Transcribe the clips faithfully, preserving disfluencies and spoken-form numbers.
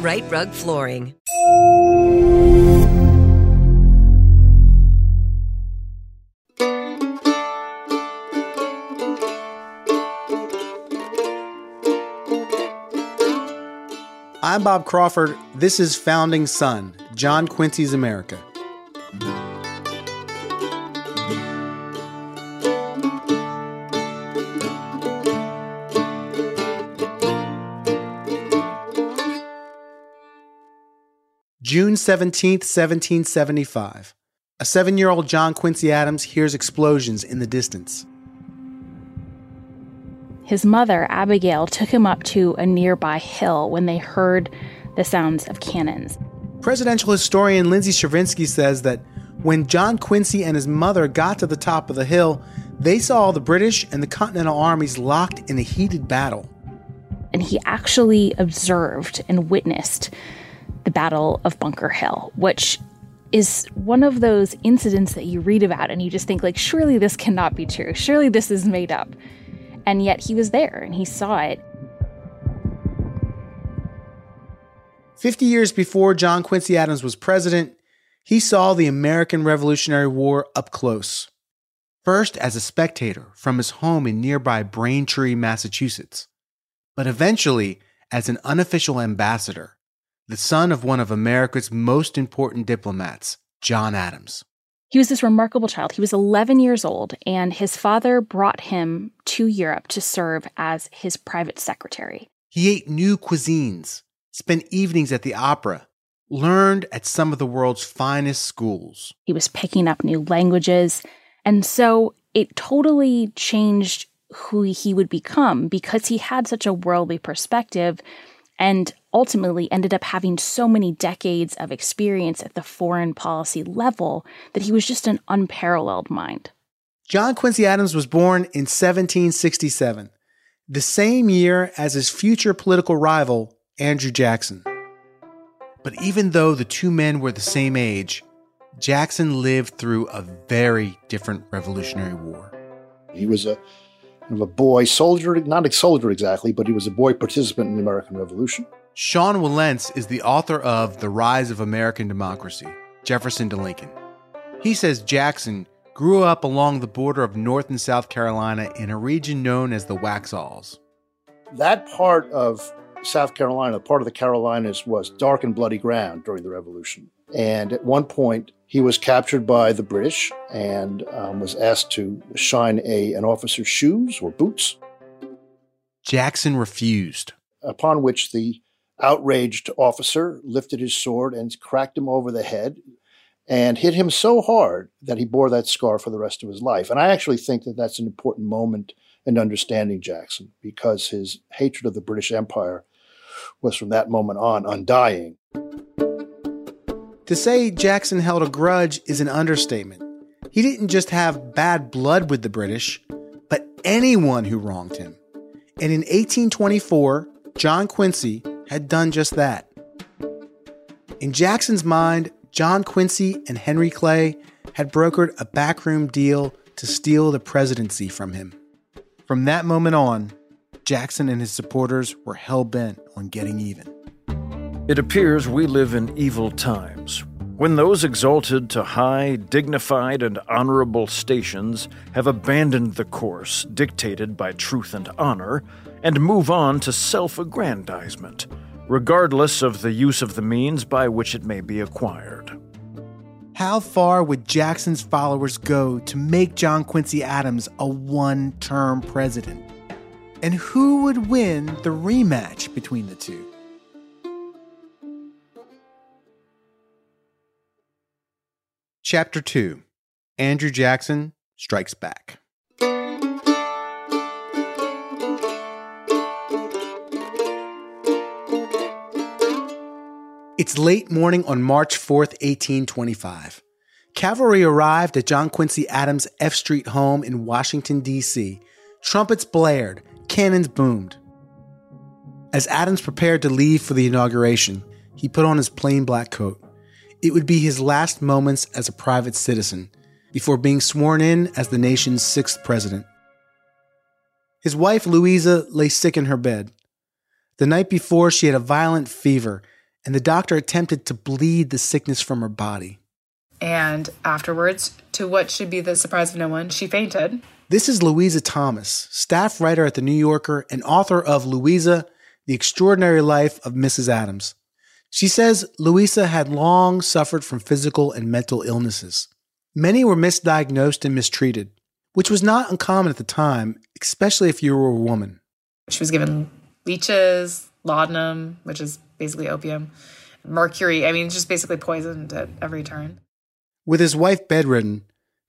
Right Rug Flooring. I'm Bob Crawford. This is Founding Son, John Quincy's America. June seventeenth, seventeen seventy-five. A seven-year-old John Quincy Adams hears explosions in the distance. His mother, Abigail, took him up to a nearby hill when they heard the sounds of cannons. Presidential historian Lindsay Chervinsky says that when John Quincy and his mother got to the top of the hill, they saw the British and the Continental armies locked in a heated battle. And he actually observed and witnessed the Battle of Bunker Hill, which is one of those incidents that you read about and you just think, like, surely this cannot be true. Surely this is made up. And yet he was there and he saw it. Fifty years before John Quincy Adams was president, he saw the American Revolutionary War up close. First as a spectator from his home in nearby Braintree, Massachusetts, but eventually as an unofficial ambassador, the son of one of America's most important diplomats, John Adams. He was this remarkable child. He was eleven years old, and his father brought him to Europe to serve as his private secretary. He ate new cuisines, spent evenings at the opera, learned at some of the world's finest schools. He was picking up new languages, and so it totally changed who he would become because he had such a worldly perspective and ultimately ended up having so many decades of experience at the foreign policy level that he was just an unparalleled mind. John Quincy Adams was born in seventeen sixty-seven, the same year as his future political rival, Andrew Jackson. But even though the two men were the same age, Jackson lived through a very different Revolutionary War. He was a kind of a boy soldier, not a soldier exactly, but he was a boy participant in the American Revolution. Sean Wilentz is the author of The Rise of American Democracy, Jefferson to Lincoln. He says Jackson grew up along the border of North and South Carolina in a region known as the Waxhaws. That part of South Carolina, part of the Carolinas, was dark and bloody ground during the Revolution. And at one point, he was captured by the British and um, was asked to shine a, an officer's shoes or boots. Jackson refused. Upon which the outraged officer lifted his sword and cracked him over the head and hit him so hard that he bore that scar for the rest of his life. And I actually think that that's an important moment in understanding Jackson, because his hatred of the British Empire was from that moment on undying. To say Jackson held a grudge is an understatement. He didn't just have bad blood with the British, but anyone who wronged him. And in eighteen twenty-four, John Quincy had done just that. In Jackson's mind, John Quincy and Henry Clay had brokered a backroom deal to steal the presidency from him. From that moment on, Jackson and his supporters were hell-bent on getting even. It appears we live in evil times, when those exalted to high, dignified, and honorable stations have abandoned the course dictated by truth and honor and move on to self-aggrandizement, regardless of the use of the means by which it may be acquired. How far would Jackson's followers go to make John Quincy Adams a one-term president? And who would win the rematch between the two? Chapter two. Andrew Jackson Strikes Back. It's late morning on March fourth, eighteen twenty-five. Cavalry arrived at John Quincy Adams' F Street home in Washington, D C Trumpets blared, cannons boomed. As Adams prepared to leave for the inauguration, he put on his plain black coat. It would be his last moments as a private citizen, before being sworn in as the nation's sixth president. His wife, Louisa, lay sick in her bed. The night before, she had a violent fever, and the doctor attempted to bleed the sickness from her body. And afterwards, to what should be the surprise of no one, she fainted. This is Louisa Thomas, staff writer at The New Yorker and author of Louisa, The Extraordinary Life of Missus Adams. She says Louisa had long suffered from physical and mental illnesses. Many were misdiagnosed and mistreated, which was not uncommon at the time, especially if you were a woman. She was given leeches, laudanum, which is basically opium, mercury. I mean, just basically poisoned at every turn. With his wife bedridden,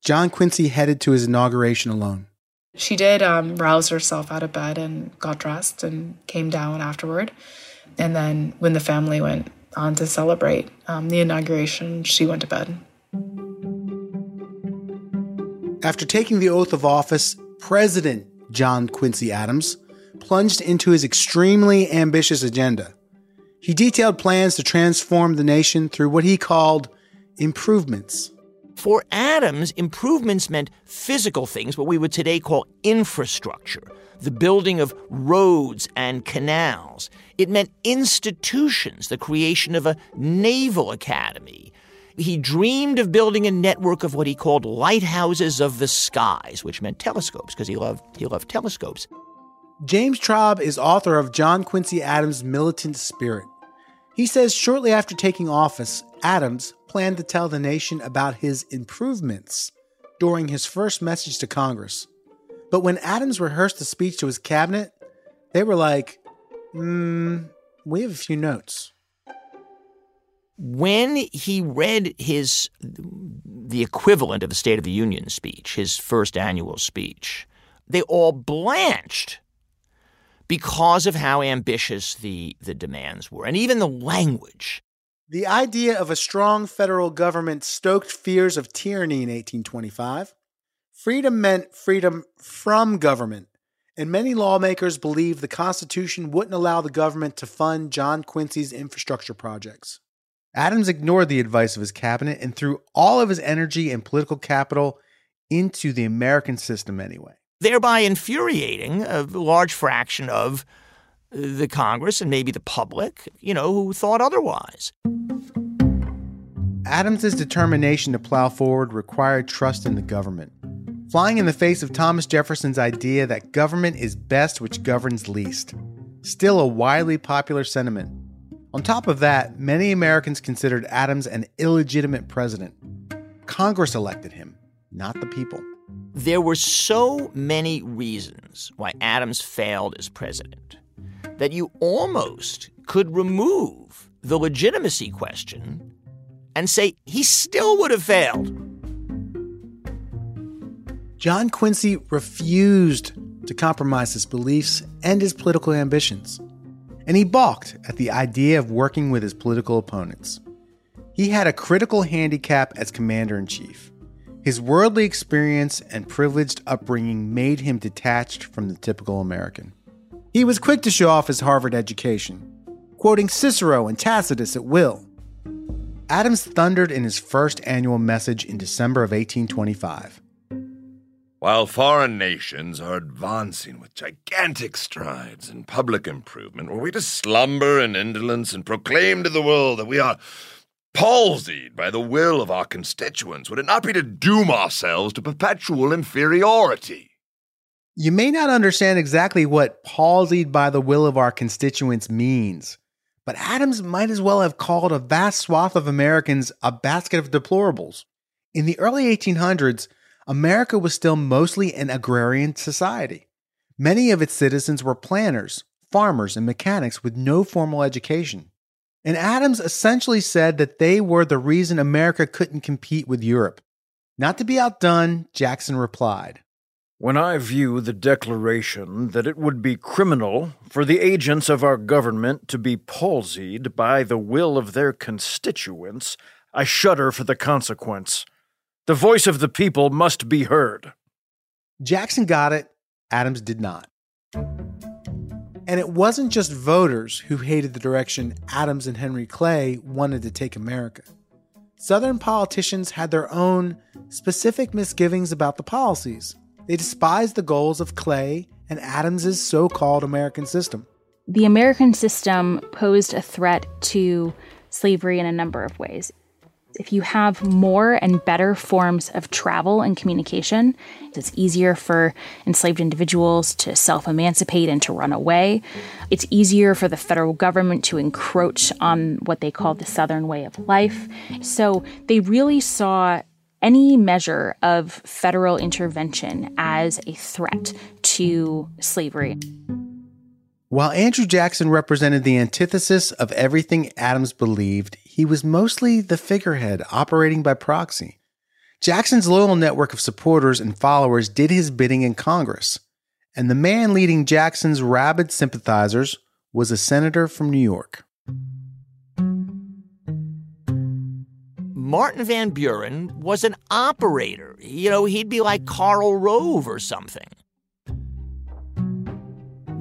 John Quincy headed to his inauguration alone. She did um, rouse herself out of bed and got dressed and came down afterward. And then when the family went on to celebrate um, the inauguration, she went to bed. After taking the oath of office, President John Quincy Adams plunged into his extremely ambitious agenda. He detailed plans to transform the nation through what he called improvements. For Adams, improvements meant physical things, what we would today call infrastructure, the building of roads and canals. It meant institutions, the creation of a naval academy. He dreamed of building a network of what he called lighthouses of the skies, which meant telescopes, because he loved he loved telescopes. James Traub is author of John Quincy Adams' Militant Spirit. He says shortly after taking office, Adams planned to tell the nation about his improvements during his first message to Congress. But when Adams rehearsed the speech to his cabinet, they were like, hmm, we have a few notes. When he read his, the equivalent of the State of the Union speech, his first annual speech, they all blanched because of how ambitious the, the demands were, and even the language. The idea of a strong federal government stoked fears of tyranny in eighteen twenty-five. Freedom meant freedom from government, and many lawmakers believed the Constitution wouldn't allow the government to fund John Quincy's infrastructure projects. Adams ignored the advice of his cabinet and threw all of his energy and political capital into the American system anyway, thereby infuriating a large fraction of the Congress and maybe the public, you know, who thought otherwise. Adams's determination to plow forward required trust in the government, flying in the face of Thomas Jefferson's idea that government is best which governs least, still a widely popular sentiment. On top of that, many Americans considered Adams an illegitimate president. Congress elected him, not the people. There were so many reasons why Adams failed as president that you almost could remove the legitimacy question and say he still would have failed. John Quincy refused to compromise his beliefs and his political ambitions, and he balked at the idea of working with his political opponents. He had a critical handicap as commander-in-chief. His worldly experience and privileged upbringing made him detached from the typical American. He was quick to show off his Harvard education, quoting Cicero and Tacitus at will. Adams thundered in his first annual message in December of eighteen twenty-five. While foreign nations are advancing with gigantic strides in public improvement, were we to slumber in indolence and proclaim to the world that we are palsied by the will of our constituents, would it not be to doom ourselves to perpetual inferiority? You may not understand exactly what palsied by the will of our constituents means, but Adams might as well have called a vast swath of Americans a basket of deplorables. In the early eighteen hundreds, America was still mostly an agrarian society. Many of its citizens were planters, farmers, and mechanics with no formal education. And Adams essentially said that they were the reason America couldn't compete with Europe. Not to be outdone, Jackson replied, "When I view the declaration that it would be criminal for the agents of our government to be palsied by the will of their constituents, I shudder for the consequence. The voice of the people must be heard." Jackson got it. Adams did not. And it wasn't just voters who hated the direction Adams and Henry Clay wanted to take America. Southern politicians had their own specific misgivings about the policies. They despised the goals of Clay and Adams's so-called American system. The American system posed a threat to slavery in a number of ways. If you have more and better forms of travel and communication, it's easier for enslaved individuals to self-emancipate and to run away. It's easier for the federal government to encroach on what they call the Southern way of life. So they really saw any measure of federal intervention as a threat to slavery. While Andrew Jackson represented the antithesis of everything Adams believed, he was mostly the figurehead operating by proxy. Jackson's loyal network of supporters and followers did his bidding in Congress, and the man leading Jackson's rabid sympathizers was a senator from New York. Martin Van Buren was an operator. You know, he'd be like Karl Rove or something.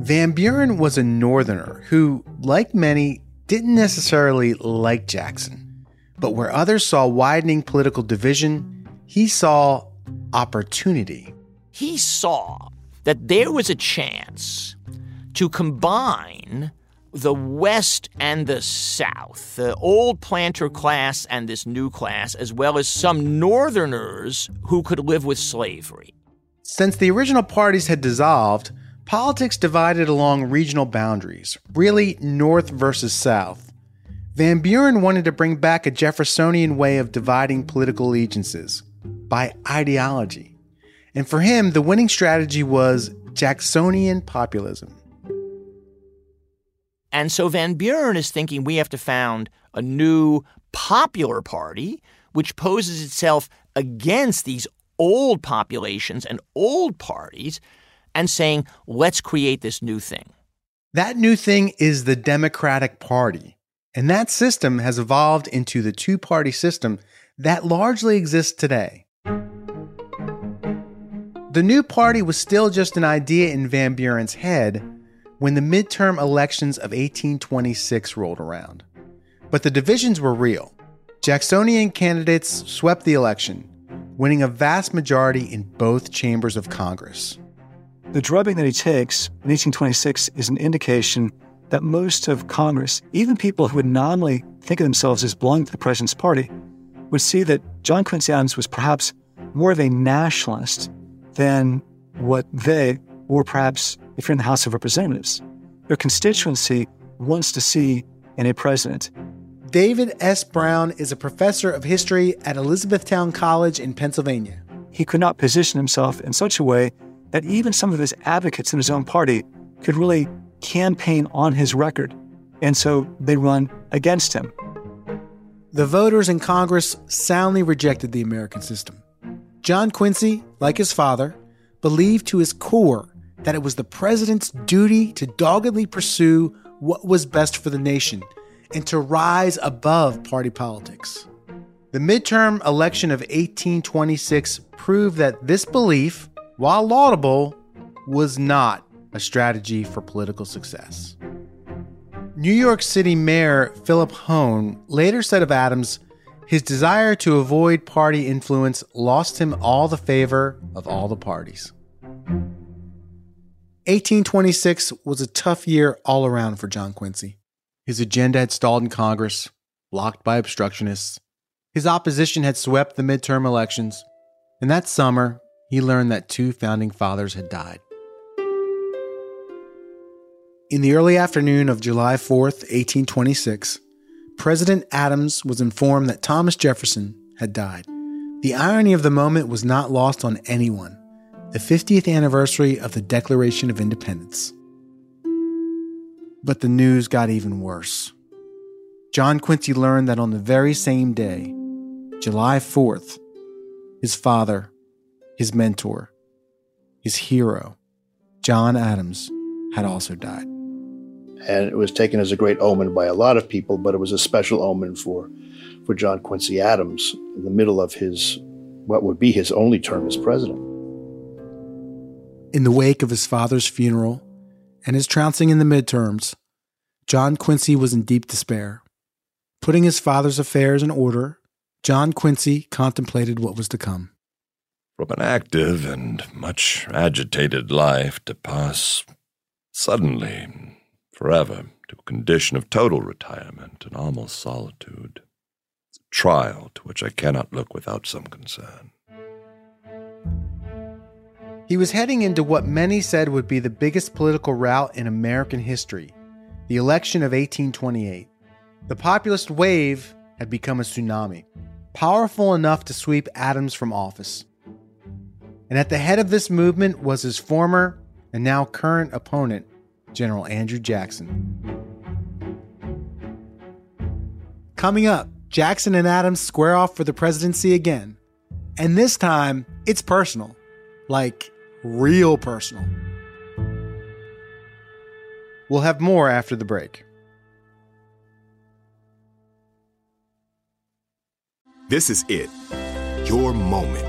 Van Buren was a northerner who, like many, didn't necessarily like Jackson. But where others saw widening political division, he saw opportunity. He saw that there was a chance to combine the West and the South, the old planter class and this new class, as well as some northerners who could live with slavery. Since the original parties had dissolved, politics divided along regional boundaries, really North versus South. Van Buren wanted to bring back a Jeffersonian way of dividing political allegiances, by ideology. And for him, the winning strategy was Jacksonian populism. And so Van Buren is thinking we have to found a new popular party which poses itself against these old populations and old parties, and saying, let's create this new thing. That new thing is the Democratic Party. And that system has evolved into the two-party system that largely exists today. The new party was still just an idea in Van Buren's head when the midterm elections of eighteen twenty-six rolled around. But the divisions were real. Jacksonian candidates swept the election, winning a vast majority in both chambers of Congress. The drubbing that he takes in eighteen twenty-six is an indication that most of Congress, even people who would nominally think of themselves as belonging to the President's party, would see that John Quincy Adams was perhaps more of a nationalist than what they, or perhaps if you're in the House of Representatives, their constituency wants to see in a president. David S. Brown is a professor of history at Elizabethtown College in Pennsylvania. He could not position himself in such a way that even some of his advocates in his own party could really campaign on his record. And so they run against him. The voters in Congress soundly rejected the American system. John Quincy, like his father, believed to his core that it was the president's duty to doggedly pursue what was best for the nation and to rise above party politics. The midterm election of eighteen twenty-six proved that this belief, while laudable, was not a strategy for political success. New York City Mayor Philip Hone later said of Adams His desire to avoid party influence lost him all the favor of all the parties. eighteen twenty-six was a tough year all around for John Quincy. His agenda had stalled in Congress, blocked by obstructionists. His opposition had swept the midterm elections. And that summer, he learned that two founding fathers had died. In the early afternoon of July fourth, eighteen twenty-six, President Adams was informed that Thomas Jefferson had died. The irony of the moment was not lost on anyone. The fiftieth anniversary of the Declaration of Independence. But the news got even worse. John Quincy learned that on the very same day, July fourth, his father, his mentor, his hero, John Adams, had also died. And it was taken as a great omen by a lot of people, but it was a special omen for, for John Quincy Adams in the middle of his, what would be his only term as president. In the wake of his father's funeral and his trouncing in the midterms, John Quincy was in deep despair. Putting his father's affairs in order, John Quincy contemplated what was to come. From an active and much agitated life to pass suddenly forever to a condition of total retirement and almost solitude. It's a trial to which I cannot look without some concern. He was heading into what many said would be the biggest political rout in American history, the election of eighteen twenty-eight. The populist wave had become a tsunami, powerful enough to sweep Adams from office. And at the head of this movement was his former and now current opponent, General Andrew Jackson. Coming up, Jackson and Adams square off for the presidency again. And this time, it's personal. Like, real personal. We'll have more after the break. This is it. Your moment.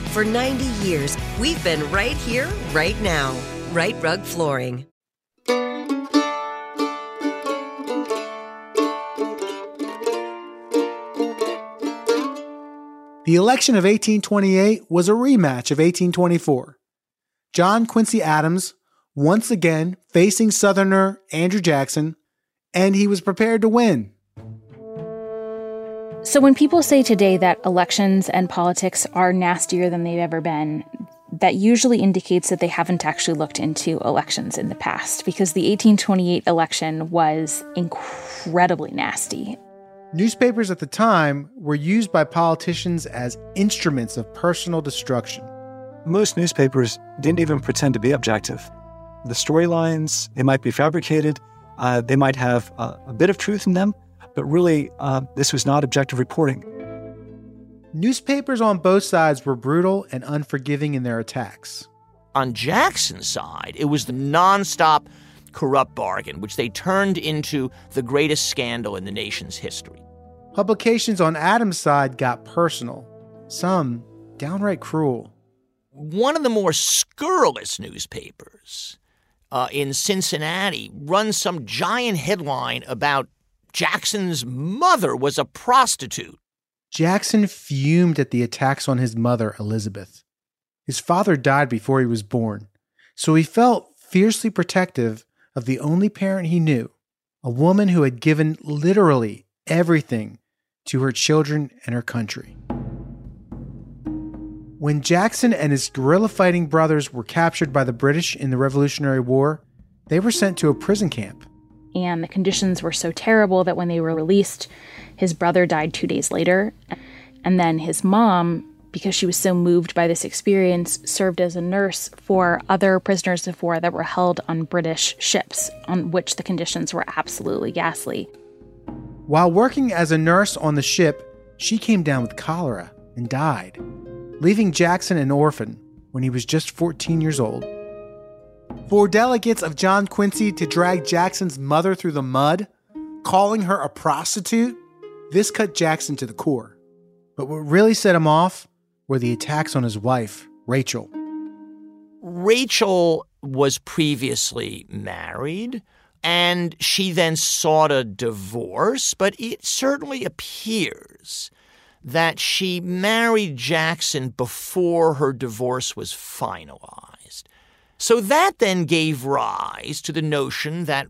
For ninety years, we've been right here, right now. Right Rug Flooring. The election of eighteen twenty-eight was a rematch of eighteen twenty-four. John Quincy Adams once again facing Southerner Andrew Jackson, and he was prepared to win. So when people say today that elections and politics are nastier than they've ever been, that usually indicates that they haven't actually looked into elections in the past, because the eighteen twenty-eight election was incredibly nasty. Newspapers at the time were used by politicians as instruments of personal destruction. Most newspapers didn't even pretend to be objective. The storylines, they might be fabricated, uh, they might have uh, a bit of truth in them, but really, uh, this was not objective reporting. Newspapers on both sides were brutal and unforgiving in their attacks. On Jackson's side, it was the nonstop corrupt bargain, which they turned into the greatest scandal in the nation's history. Publications on Adams' side got personal, some downright cruel. One of the more scurrilous newspapers uh, in Cincinnati runs some giant headline about Jackson's mother was a prostitute. Jackson fumed at the attacks on his mother, Elizabeth. His father died before he was born, so he felt fiercely protective of the only parent he knew, a woman who had given literally everything to her children and her country. When Jackson and his guerrilla-fighting brothers were captured by the British in the Revolutionary War, they were sent to a prison camp. And the conditions were so terrible that when they were released, his brother died two days later. And then his mom, because she was so moved by this experience, served as a nurse for other prisoners of war that were held on British ships, on which the conditions were absolutely ghastly. While working as a nurse on the ship, she came down with cholera and died, leaving Jackson an orphan when he was just fourteen years old. For delegates of John Quincy to drag Jackson's mother through the mud, calling her a prostitute, this cut Jackson to the core. But what really set him off were the attacks on his wife, Rachel. Rachel was previously married, and she then sought a divorce, but it certainly appears that she married Jackson before her divorce was finalized. So that then gave rise to the notion that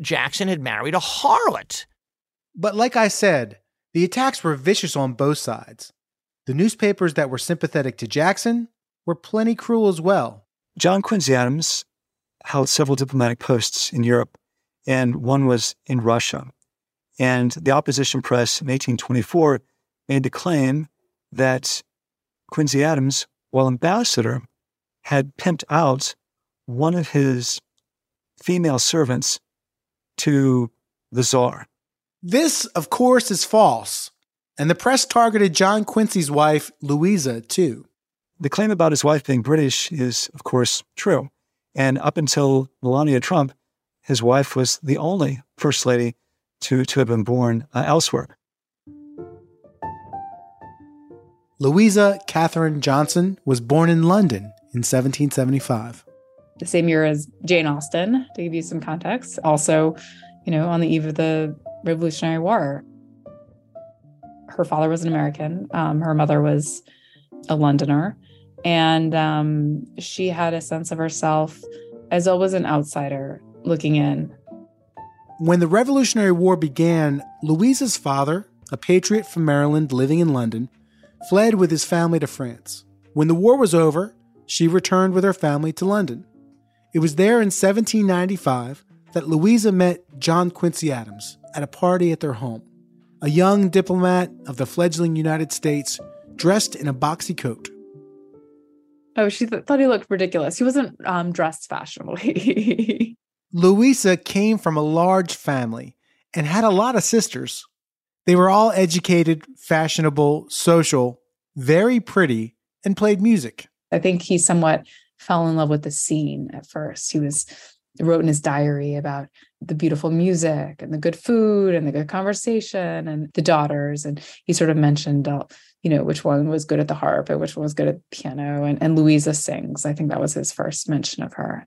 Jackson had married a harlot. But like I said, the attacks were vicious on both sides. The newspapers that were sympathetic to Jackson were plenty cruel as well. John Quincy Adams held several diplomatic posts in Europe, and one was in Russia. And the opposition press in eighteen twenty-four made the claim that Quincy Adams, while ambassador, had pimped out one of his female servants to the Tsar. This, of course, is false. And the press targeted John Quincy's wife, Louisa, too. The claim about his wife being British is, of course, true. And up until Melania Trump, his wife was the only first lady to, to have been born uh, elsewhere. Louisa Catherine Johnson was born in London in seventeen seventy-five. The same year as Jane Austen, to give you some context. Also, you know, on the eve of the Revolutionary War. Her father was an American. Um, her mother was a Londoner. And um, she had a sense of herself as always an outsider looking in. When the Revolutionary War began, Louisa's father, a patriot from Maryland living in London, fled with his family to France. When the war was over, she returned with her family to London. It was there in seventeen ninety-five that Louisa met John Quincy Adams at a party at their home, a young diplomat of the fledgling United States dressed in a boxy coat. Oh, she th- thought he looked ridiculous. He wasn't um, dressed fashionably. Louisa came from a large family and had a lot of sisters. They were all educated, fashionable, social, very pretty, and played music. I think he somewhat fell in love with the scene at first. He was wrote in his diary about the beautiful music and the good food and the good conversation and the daughters. And he sort of mentioned, uh, you know, which one was good at the harp and which one was good at the piano. And, and Louisa sings. I think that was his first mention of her.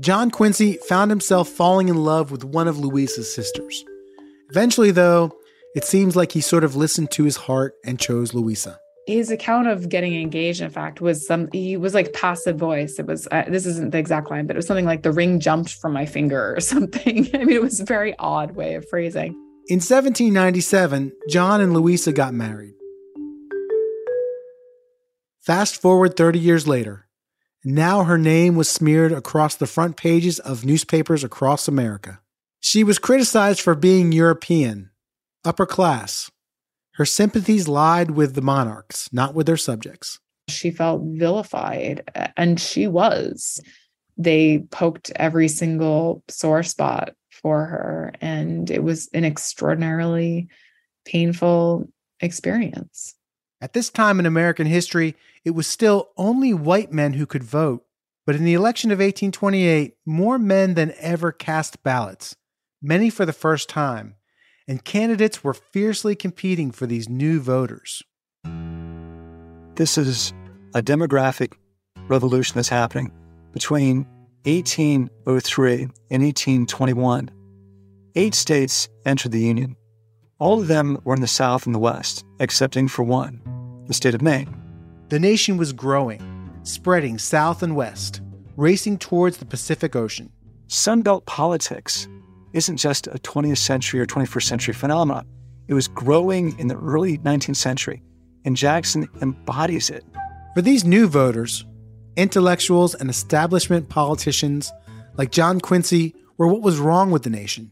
John Quincy found himself falling in love with one of Louisa's sisters. Eventually, though, it seems like he sort of listened to his heart and chose Louisa. his account of getting engaged, in fact, was some, he was like passive voice. It was, uh, this isn't the exact line, but it was something like the ring jumped from my finger or something. I mean, it was a very odd way of phrasing. In seventeen ninety-seven, John and Louisa got married. Fast forward thirty years later, now her name was smeared across the front pages of newspapers across America. She was criticized for being European, upper class. Her sympathies lied with the monarchs, not with their subjects. She felt vilified, and she was. They poked every single sore spot for her, and it was an extraordinarily painful experience. At this time in American history, it was still only white men who could vote. But in the election of eighteen twenty-eight, more men than ever cast ballots, many for the first time. And candidates were fiercely competing for these new voters. This is a demographic revolution that's happening between eighteen oh three and eighteen twenty-one. Eight states entered the Union. All of them were in the South and the West, excepting for one, the state of Maine. The nation was growing, spreading south and west, racing towards the Pacific Ocean. Sunbelt politics isn't just a twentieth century or twenty-first century phenomenon. It was growing in the early nineteenth century, and Jackson embodies it. For these new voters, intellectuals and establishment politicians like John Quincy were what was wrong with the nation.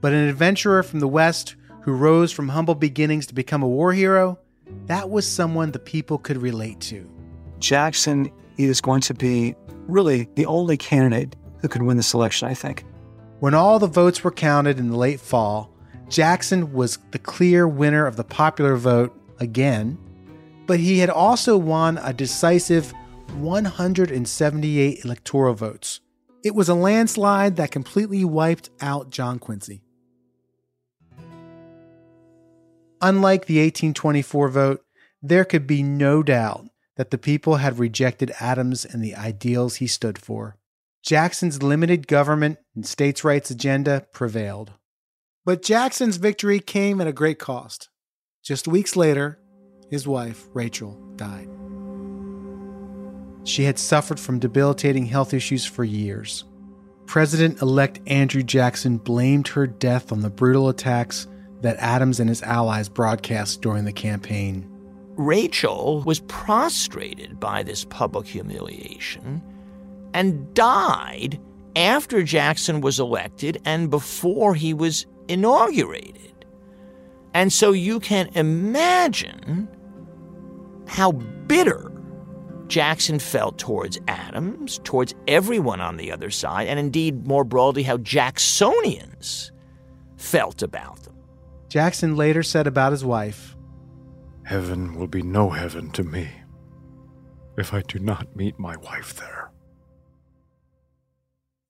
But an adventurer from the West who rose from humble beginnings to become a war hero, that was someone the people could relate to. Jackson is going to be really the only candidate who could win this election, I think. When all the votes were counted in the late fall, Jackson was the clear winner of the popular vote again, but he had also won a decisive one hundred seventy-eight electoral votes. It was a landslide that completely wiped out John Quincy. Unlike the eighteen twenty-four vote, there could be no doubt that the people had rejected Adams and the ideals he stood for. Jackson's limited government and states' rights agenda prevailed. But Jackson's victory came at a great cost. Just weeks later, his wife, Rachel, died. She had suffered from debilitating health issues for years. President-elect Andrew Jackson blamed her death on the brutal attacks that Adams and his allies broadcast during the campaign. Rachel was prostrated by this public humiliation and died after Jackson was elected and before he was inaugurated. And so you can imagine how bitter Jackson felt towards Adams, towards everyone on the other side, and indeed, more broadly, how Jacksonians felt about them. Jackson later said about his wife, "Heaven will be no heaven to me if I do not meet my wife there."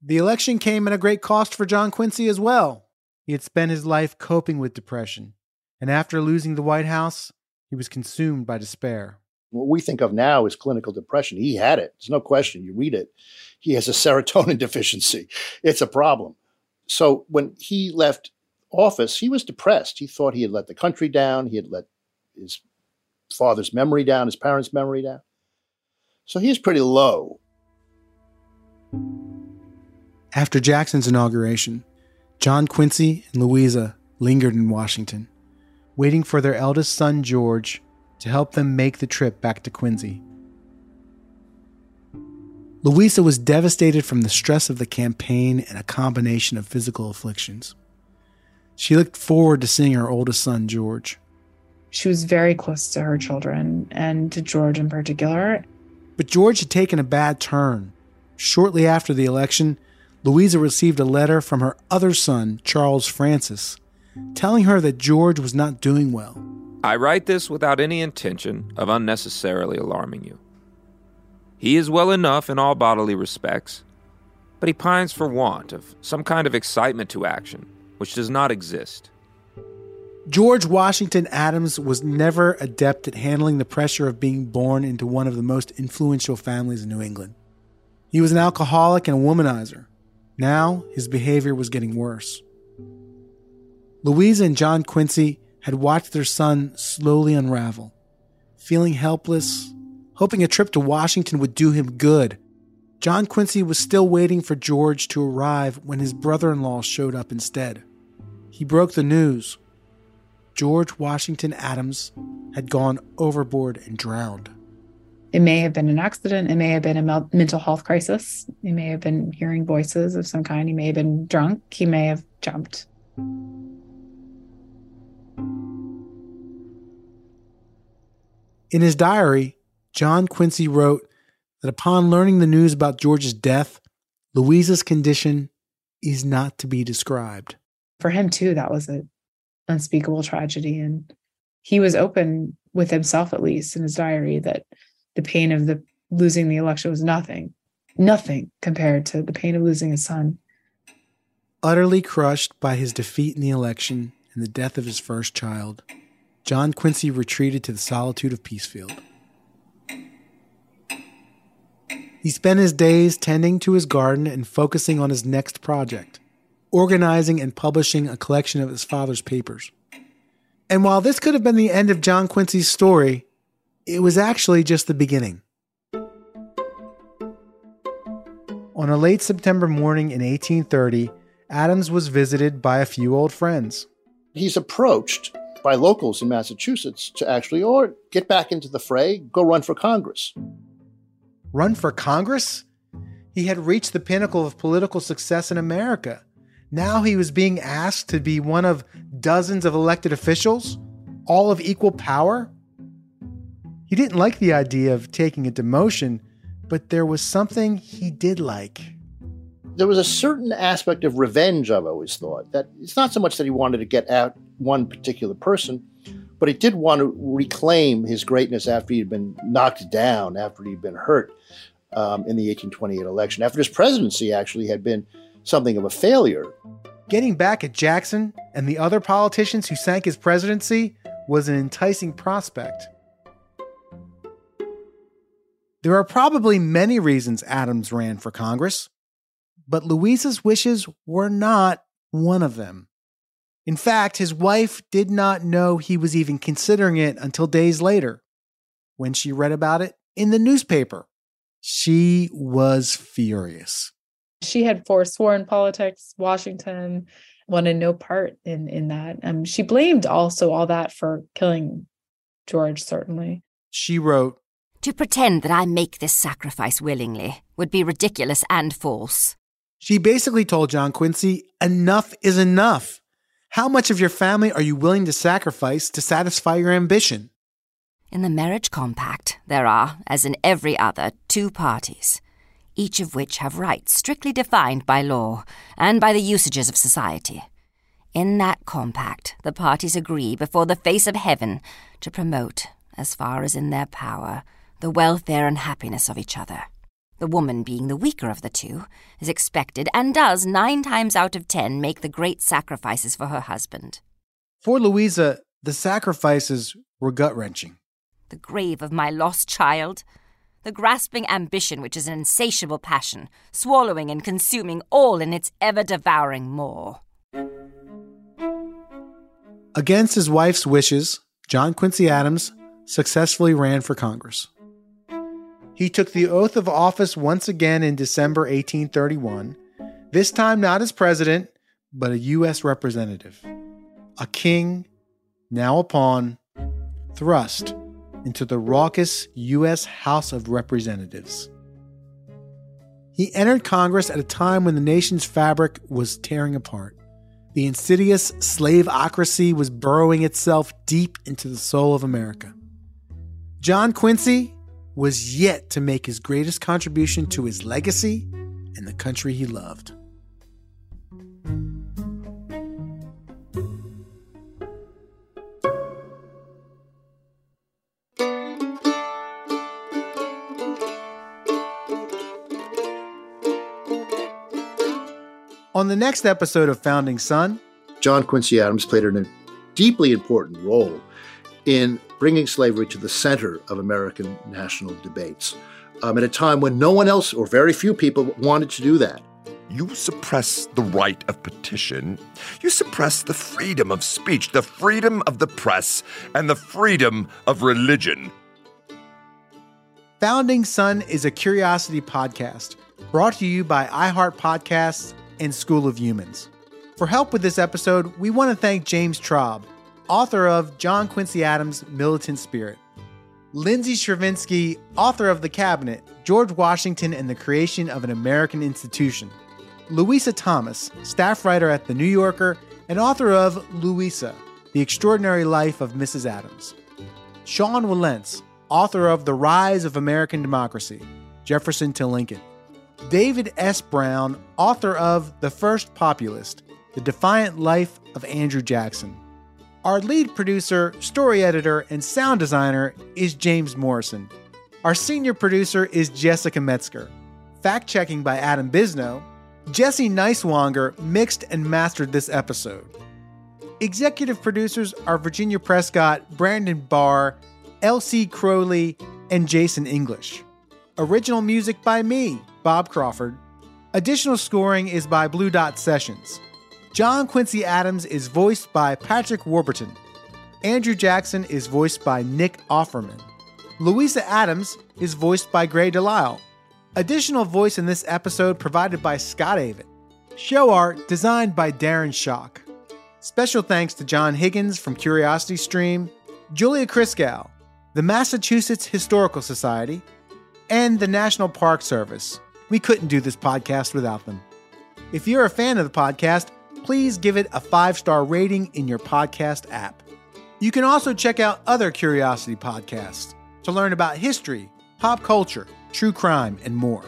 The election came at a great cost for John Quincy as well. He had spent his life coping with depression, and after losing the White House, he was consumed by despair. What we think of now is clinical depression. He had it. There's no question. You read it. He has a serotonin deficiency. It's a problem. So when he left office, he was depressed. He thought he had let the country down. He had let his father's memory down, his parents' memory down. So he was pretty low. After Jackson's inauguration, John Quincy and Louisa lingered in Washington, waiting for their eldest son, George, to help them make the trip back to Quincy. Louisa was devastated from the stress of the campaign and a combination of physical afflictions. She looked forward to seeing her oldest son, George. She was very close to her children, and to George in particular. But George had taken a bad turn. Shortly after the election, Louisa received a letter from her other son, Charles Francis, telling her that George was not doing well. I write this without any intention of unnecessarily alarming you. He is well enough in all bodily respects, but he pines for want of some kind of excitement to action, which does not exist. George Washington Adams was never adept at handling the pressure of being born into one of the most influential families in New England. He was an alcoholic and a womanizer. Now, his behavior was getting worse. Louisa and John Quincy had watched their son slowly unravel, feeling helpless, hoping a trip to Washington would do him good. John Quincy was still waiting for George to arrive when his brother-in-law showed up instead. He broke the news. George Washington Adams had gone overboard and drowned. It may have been an accident. It may have been a mental health crisis. He may have been hearing voices of some kind. He may have been drunk. He may have jumped. In his diary, John Quincy wrote that upon learning the news about George's death, Louisa's condition is not to be described. For him, too, that was an unspeakable tragedy. And he was open with himself, at least in his diary, that the pain of the losing the election was nothing, nothing compared to the pain of losing his son. Utterly crushed by his defeat in the election and the death of his first child, John Quincy retreated to the solitude of Peacefield. He spent his days tending to his garden and focusing on his next project, organizing and publishing a collection of his father's papers. And while this could have been the end of John Quincy's story, it was actually just the beginning. On a late September morning in eighteen thirty, Adams was visited by a few old friends. He's approached by locals in Massachusetts to actually or get back into the fray, go run for Congress. Run for Congress? He had reached the pinnacle of political success in America. Now he was being asked to be one of dozens of elected officials, all of equal power. He didn't like the idea of taking a demotion, but there was something he did like. There was a certain aspect of revenge, I've always thought, that it's not so much that he wanted to get at one particular person, but he did want to reclaim his greatness after he'd been knocked down, after he'd been hurt um, in the eighteen twenty-eight election, after his presidency actually had been something of a failure. Getting back at Jackson and the other politicians who sank his presidency was an enticing prospect. There are probably many reasons Adams ran for Congress, but Louisa's wishes were not one of them. In fact, his wife did not know he was even considering it until days later, when she read about it in the newspaper. She was furious. She had forsworn politics. Washington wanted no part in, in that. Um, she blamed also all that for killing George, certainly. She wrote, "To pretend that I make this sacrifice willingly would be ridiculous and false." She basically told John Quincy, enough is enough. How much of your family are you willing to sacrifice to satisfy your ambition? In the marriage compact, there are, as in every other, two parties, each of which have rights strictly defined by law and by the usages of society. In that compact, the parties agree before the face of heaven to promote, as far as in their power, the welfare and happiness of each other. The woman, being the weaker of the two, is expected and does nine times out of ten make the great sacrifices for her husband. For Louisa, the sacrifices were gut-wrenching. The grave of my lost child, the grasping ambition which is an insatiable passion, swallowing and consuming all in its ever-devouring maw. Against his wife's wishes, John Quincy Adams successfully ran for Congress. He took the oath of office once again in December eighteen thirty-one, this time not as president, but a U S representative. A king, now a pawn, thrust into the raucous U S House of Representatives. He entered Congress at a time when the nation's fabric was tearing apart. The insidious slaveocracy was burrowing itself deep into the soul of America. John Quincy was yet to make his greatest contribution to his legacy and the country he loved. On the next episode of Founding Son, John Quincy Adams played a deeply important role in bringing slavery to the center of American national debates, um, at a time when no one else or very few people wanted to do that. You suppress the right of petition, you suppress the freedom of speech, the freedom of the press, and the freedom of religion. Founding Son is a Curiosity podcast brought to you by iHeart Podcasts and School of Humans. For help with this episode, we want to thank James Traub, author of John Quincy Adams' Militant Spirit, Lindsay Chervinsky, author of The Cabinet, George Washington and the Creation of an American Institution, Louisa Thomas, staff writer at The New Yorker and author of Louisa, The Extraordinary Life of Missus Adams, Sean Wilentz, author of The Rise of American Democracy, Jefferson to Lincoln, David S. Brown, author of The First Populist, The Defiant Life of Andrew Jackson. Our lead producer, story editor, and sound designer is James Morrison. Our senior producer is Jessica Metzger. Fact-checking by Adam Bisno. Jesse Neiswanger mixed and mastered this episode. Executive producers are Virginia Prescott, Brandon Barr, L C Crowley, and Jason English. Original music by me, Bob Crawford. Additional scoring is by Blue Dot Sessions. John Quincy Adams is voiced by Patrick Warburton. Andrew Jackson is voiced by Nick Offerman. Louisa Adams is voiced by Gray Delisle. Additional voice in this episode provided by Scott Avett. Show art designed by Darren Schock. Special thanks to John Higgins from Curiosity Stream, Julia Christgau, the Massachusetts Historical Society, and the National Park Service. We couldn't do this podcast without them. If you're a fan of the podcast, please give it a five-star rating in your podcast app. You can also check out other Curiosity podcasts to learn about history, pop culture, true crime, and more.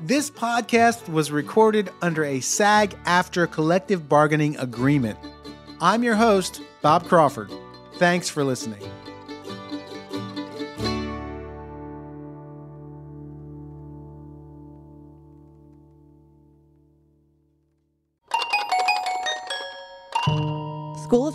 This podcast was recorded under a SAG-AFTRA collective bargaining agreement. I'm your host, Bob Crawford. Thanks for listening. School of